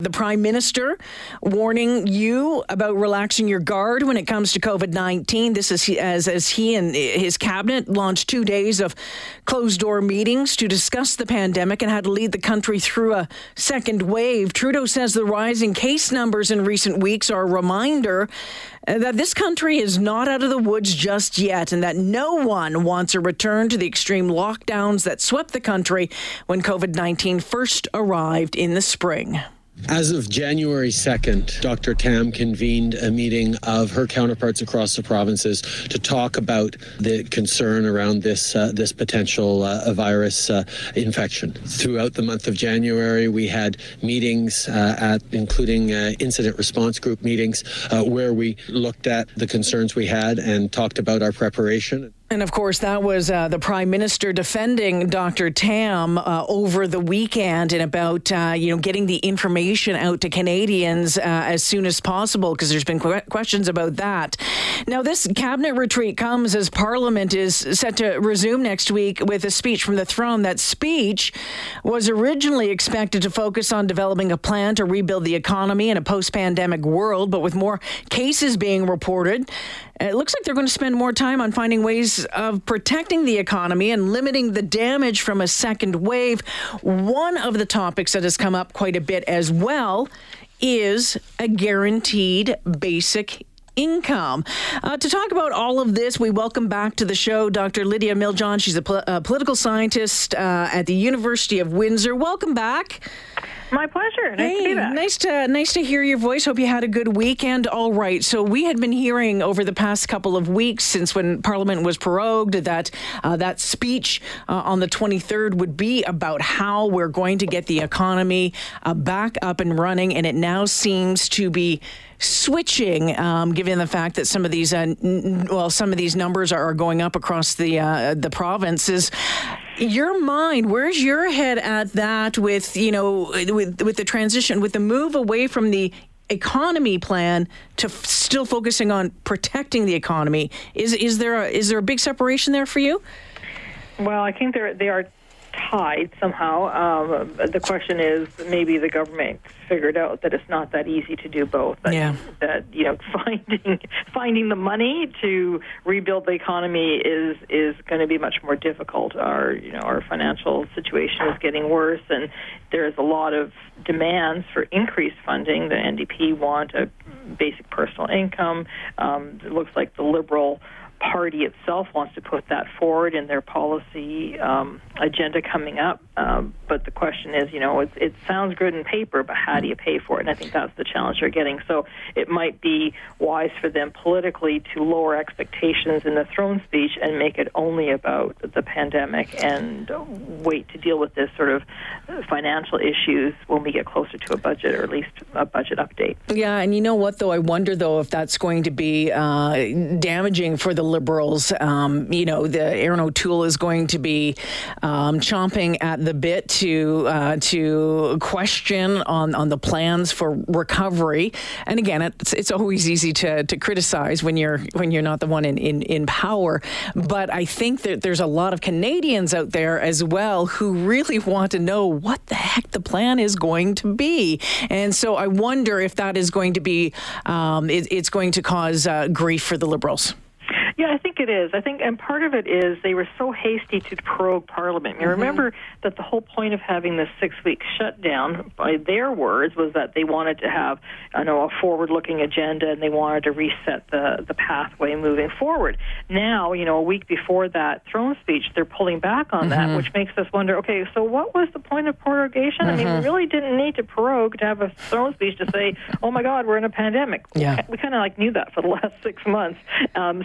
The Prime Minister warning you about relaxing your guard when it comes to COVID-19. This is as he and his cabinet launched 2 days of closed-door meetings to discuss the pandemic and how to lead the country through a second wave. Trudeau says the rising case numbers in recent weeks are a reminder that this country is not out of the woods just yet and that no one wants a return to the extreme lockdowns that swept the country when COVID-19 first arrived in the spring. As of January 2nd, Dr. Tam convened a meeting of her counterparts across the provinces to talk about the concern around this potential virus infection. Throughout the month of January, we had meetings, including incident response group meetings, where we looked at the concerns we had and talked about our preparation. And of course, that was the Prime Minister defending Dr. Tam over the weekend and about, getting the information out to Canadians as soon as possible, because there's been questions about that. Now, this cabinet retreat comes as Parliament is set to resume next week with a speech from the throne. That speech was originally expected to focus on developing a plan to rebuild the economy in a post-pandemic world, but with more cases being reported, it looks like they're going to spend more time on finding ways of protecting the economy and limiting the damage from a second wave. One of the topics that has come up quite a bit as well is a guaranteed basic income. To talk about all of this, we welcome back to the show Dr. Lydia Miljan. She's a political scientist at the University of Windsor. Welcome back. My pleasure. Nice to be back. Nice to hear your voice. Hope you had a good weekend. All right. So we had been hearing over the past couple of weeks since when Parliament was prorogued that that speech on the 23rd would be about how we're going to get the economy back up and running, and it now seems to be switching, given the fact that some of these some of these numbers are going up across the provinces. Your mind, where's your head at that with, with the transition, with the move away from the economy plan to still focusing on protecting the economy? Is there a big separation there for you? Well, I think they are tied somehow. The question is, maybe the government figured out that it's not that easy to do both. Yeah. That finding the money to rebuild the economy is going to be much more difficult. Our financial situation is getting worse, and there's a lot of demands for increased funding. The NDP want a basic personal income. It looks like the Liberal Party itself wants to put that forward in their policy agenda coming up. But the question is, it sounds good on paper, but how do you pay for it? And I think that's the challenge you're getting. So it might be wise for them politically to lower expectations in the throne speech and make it only about the pandemic and wait to deal with this sort of financial issues when we get closer to a budget, or at least a budget update. Yeah, and you know what, though? I wonder, though, if that's going to be damaging for the Liberals. The Erin O'Toole is going to be chomping at the bit to question on the plans for recovery. And again, it's always easy to criticize when you're not the one in power. But I think that there's a lot of Canadians out there as well who really want to know what the heck the plan is going to be. And so I wonder if that is going to be it's going to cause grief for the Liberals. Yeah, I think it is. And part of it is they were so hasty to prorogue Parliament. You remember that the whole point of having this 6-week shutdown, by their words, was that they wanted to have, a forward-looking agenda, and they wanted to reset the pathway moving forward. Now, a week before that throne speech, they're pulling back on that, which makes us wonder, okay, so what was the point of prorogation? I mean, we really didn't need to prorogue to have a throne speech to say, oh my God, we're in a pandemic. Yeah. We kind of knew that for the last 6 months.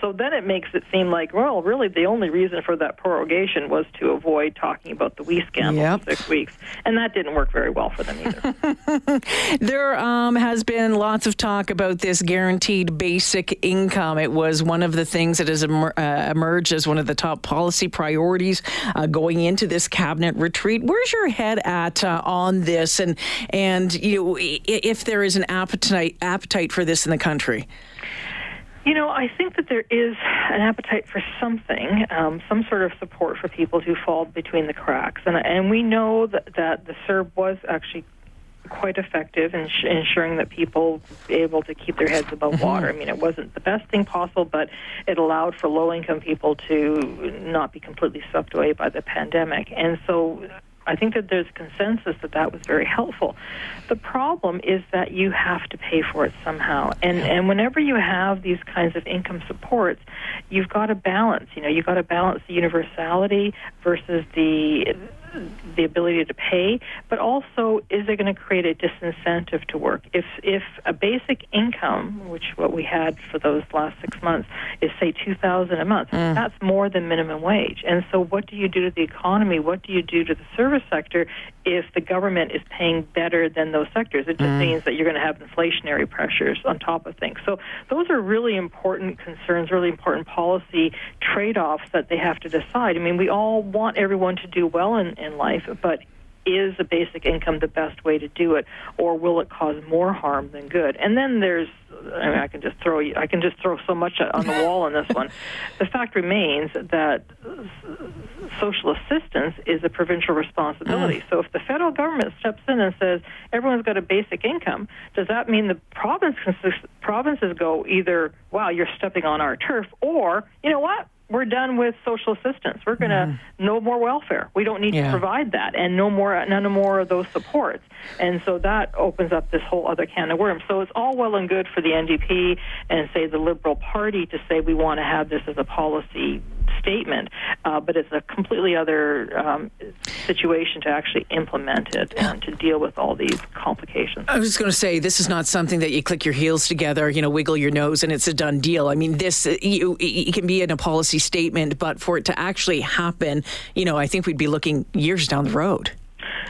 So then it makes it seem like, well, really the only reason for that prorogation was to avoid talking about the WE scandal for 6 weeks. And that didn't work very well for them either. There has been lots of talk about this guaranteed basic income. It was one of the things that has emerged as one of the top policy priorities going into this cabinet retreat. Where's your head at on this and if there is an appetite for this in the country? You know, I think that there is an appetite for something, some sort of support for people who fall between the cracks. And we know that the CERB was actually quite effective in ensuring that people were able to keep their heads above water. I mean, it wasn't the best thing possible, but it allowed for low-income people to not be completely swept away by the pandemic. And so I think that there's consensus that that was very helpful. The problem is that you have to pay for it somehow. And whenever you have these kinds of income supports, you've got to balance. You know, you've got to balance the universality versus the ability to pay, but also is it going to create a disincentive to work? If a basic income, which what we had for those last 6 months, is say $2,000 a month, that's more than minimum wage. And so what do you do to the economy? What do you do to the service sector if the government is paying better than those sectors? It just means that you're going to have inflationary pressures on top of things. So those are really important concerns, really important policy trade-offs that they have to decide. I mean, we all want everyone to do well in life, but is a basic income the best way to do it, or will it cause more harm than good? And then there's, I mean, I can just throw so much on the wall on this one. The fact remains that social assistance is a provincial responsibility. So if the federal government steps in and says everyone's got a basic income, does that mean the provinces go either, wow, you're stepping on our turf, or, you know what? We're done with social assistance. We're going to no more welfare. We don't need to provide that, and none more of those supports. And so that opens up this whole other can of worms. So it's all well and good for the NDP and, say, the Liberal Party to say we want to have this as a policy statement, but it's a completely other situation to actually implement it and to deal with all these complications. I was just going to say, this is not something that you click your heels together, you know, wiggle your nose, and it's a done deal. I mean, this it can be in a policy statement, but for it to actually happen, you know, I think we'd be looking years down the road.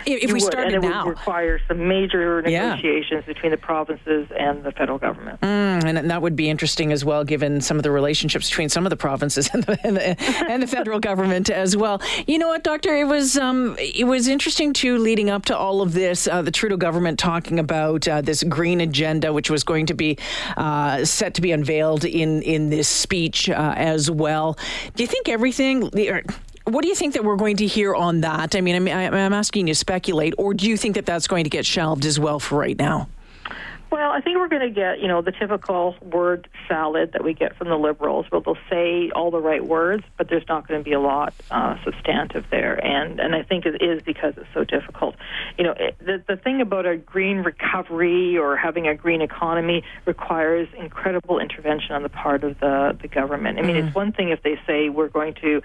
If we started now. And it would require some major negotiations between the provinces and the federal government. And that would be interesting as well, given some of the relationships between some of the provinces and the federal government as well. You know what, Doctor? It was interesting, too, leading up to all of this, the Trudeau government talking about this green agenda, which was going to be set to be unveiled in this speech as well. Do you think everything... What do you think that we're going to hear on that? I mean, I'm asking you to speculate, or do you think that that's going to get shelved as well for right now? Well, I think we're going to get, you know, the typical word salad that we get from the Liberals, where they'll say all the right words, but there's not going to be a lot substantive there. And I think it is because it's so difficult. You know, the thing about a green recovery or having a green economy requires incredible intervention on the part of the government. I mean, it's one thing if they say we're going to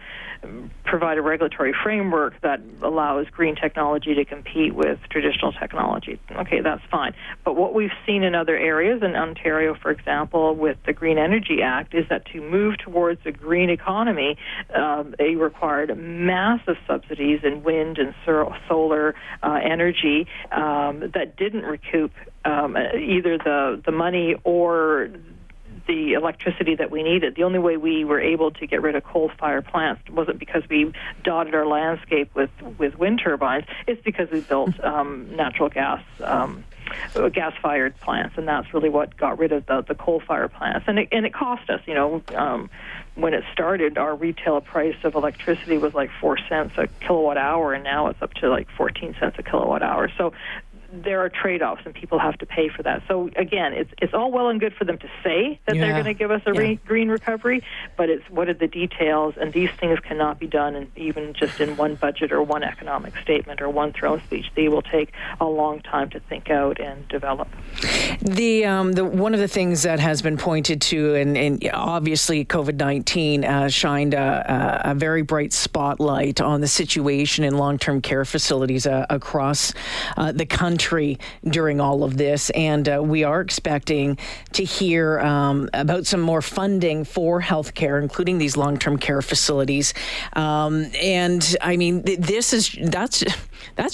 provide a regulatory framework that allows green technology to compete with traditional technology. Okay, that's fine. But what we've seen in other areas, in Ontario, for example, with the Green Energy Act, is that to move towards a green economy, they required massive subsidies in wind and solar energy that didn't recoup either the money or the electricity that we needed. The only way we were able to get rid of coal-fired plants wasn't because we dotted our landscape with wind turbines. It's because we built natural gas gas-fired plants, and that's really what got rid of the coal-fired plants. And it cost us, you know, when it started, our retail price of electricity was like 4 cents a kilowatt hour, and now it's up to like 14 cents a kilowatt hour. So there are trade-offs, and people have to pay for that. So again, it's all well and good for them to say that they're going to give us a green recovery, but it's what are the details, and these things cannot be done in, even just in one budget or one economic statement or one throne speech. They will take a long time to think out and develop. The one of the things that has been pointed to, and obviously COVID-19 shined a very bright spotlight on the situation in long-term care facilities across the country during all of this, and we are expecting to hear about some more funding for healthcare, including these long-term care facilities. And I mean, that's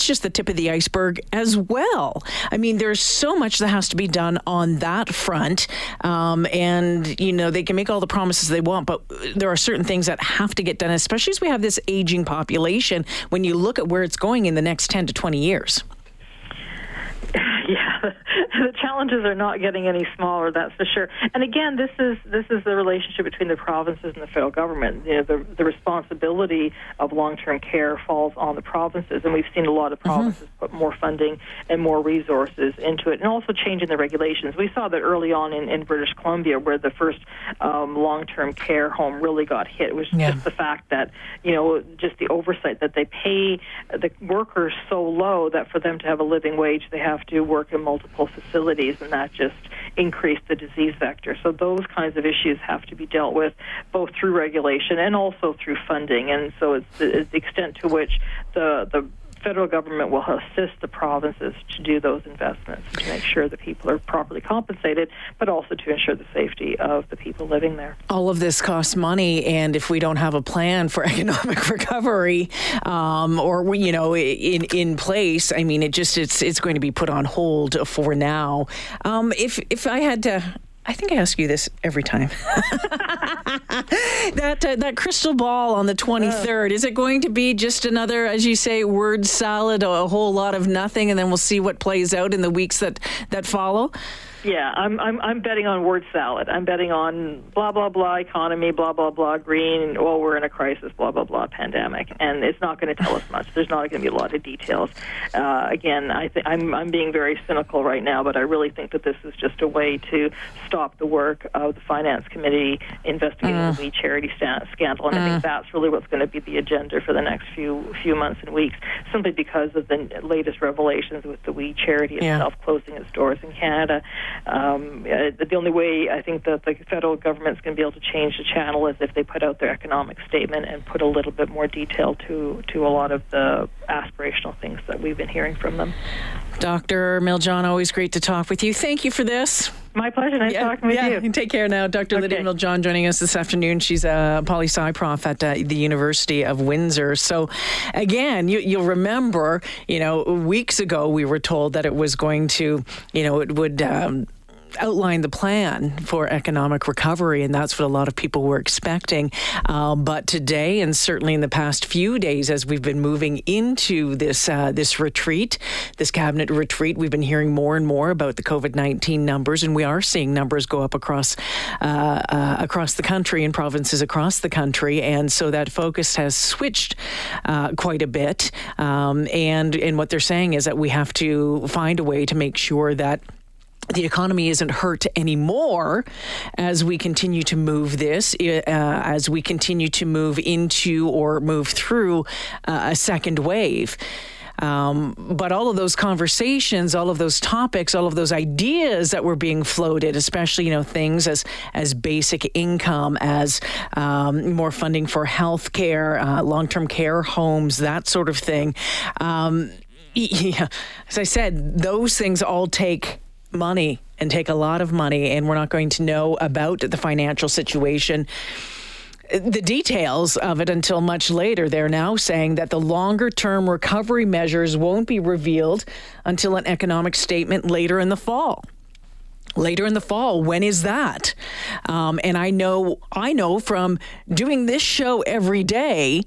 just the tip of the iceberg as well. I mean, there's so much that has to be done on that front, and you know, they can make all the promises they want, but there are certain things that have to get done, especially as we have this aging population. When you look at where it's going in the next 10 to 20 years. Yeah, the challenges are not getting any smaller, that's for sure. And again, this is the relationship between the provinces and the federal government. You know, the responsibility of long-term care falls on the provinces, and we've seen a lot of provinces put more funding and more resources into it, and also changing the regulations. We saw that early on in British Columbia, where the first long-term care home really got hit. It was just the fact that, you know, just the oversight that they pay the workers so low that for them to have a living wage, they have to work in multiple facilities, and that just increased the disease vector. So those kinds of issues have to be dealt with both through regulation and also through funding. And so it's the extent to which the federal government will assist the provinces to do those investments to make sure that people are properly compensated, but also to ensure the safety of the people living there. All of this costs money, and if we don't have a plan for economic recovery or you know, in place, I mean, it's going to be put on hold for now. If I had to, I think I ask you this every time. That crystal ball on the 23rd, is it going to be just another, as you say, word salad, a whole lot of nothing, and then we'll see what plays out in the weeks that follow? Yeah, I'm betting on word salad. I'm betting on blah, blah, blah, economy, blah, blah, blah, green, oh, we're in a crisis, blah, blah, blah, pandemic. And it's not going to tell us much. There's not going to be a lot of details. Again, I'm being very cynical right now, but I really think that this is just a way to stop the work of the Finance Committee investigating the WE Charity scandal. And I think that's really what's going to be the agenda for the next few months and weeks, simply because of the latest revelations with the WE Charity itself closing its doors in Canada. The only way I think that the federal government's going to be able to change the channel is if they put out their economic statement and put a little bit more detail to a lot of the aspirational things that we've been hearing from them. Dr. Miljan, always great to talk with you. Thank you for this. My pleasure. Nice talking with you. Yeah, take care now. Dr. Lydia Miljan joining us this afternoon. She's a poli-sci prof at the University of Windsor. So, again, you'll remember, you know, weeks ago we were told that it was going to, you know, it would outline the plan for economic recovery, and that's what a lot of people were expecting. But today, and certainly in the past few days, as we've been moving into this retreat, this cabinet retreat, we've been hearing more and more about the COVID-19 numbers, and we are seeing numbers go up across the country and provinces across the country, and so that focus has switched quite a bit. And what they're saying is that we have to find a way to make sure that the economy isn't hurt anymore as we continue to move through a second wave. But all of those conversations, all of those topics, all of those ideas that were being floated, especially, you know, things as basic income, as more funding for health care, long-term care homes, that sort of thing. As I said, those things all take money, and take a lot of money, and we're not going to know about the financial situation, the details of it, until much later. They're now saying that the longer term recovery measures won't be revealed until an economic statement later in the fall. When is that? And I know from doing this show every day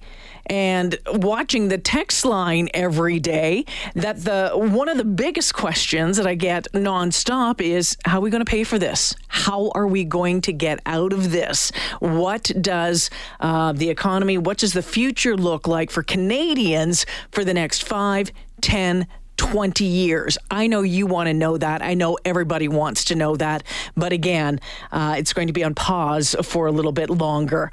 and watching the text line every day that one of the biggest questions that I get nonstop is, how are we going to pay for this? How are we going to get out of this? What does the economy, what does the future look like for Canadians for the next 5, 10, 20 years. I know you want to know that. I know everybody wants to know that. But again, it's going to be on pause for a little bit longer.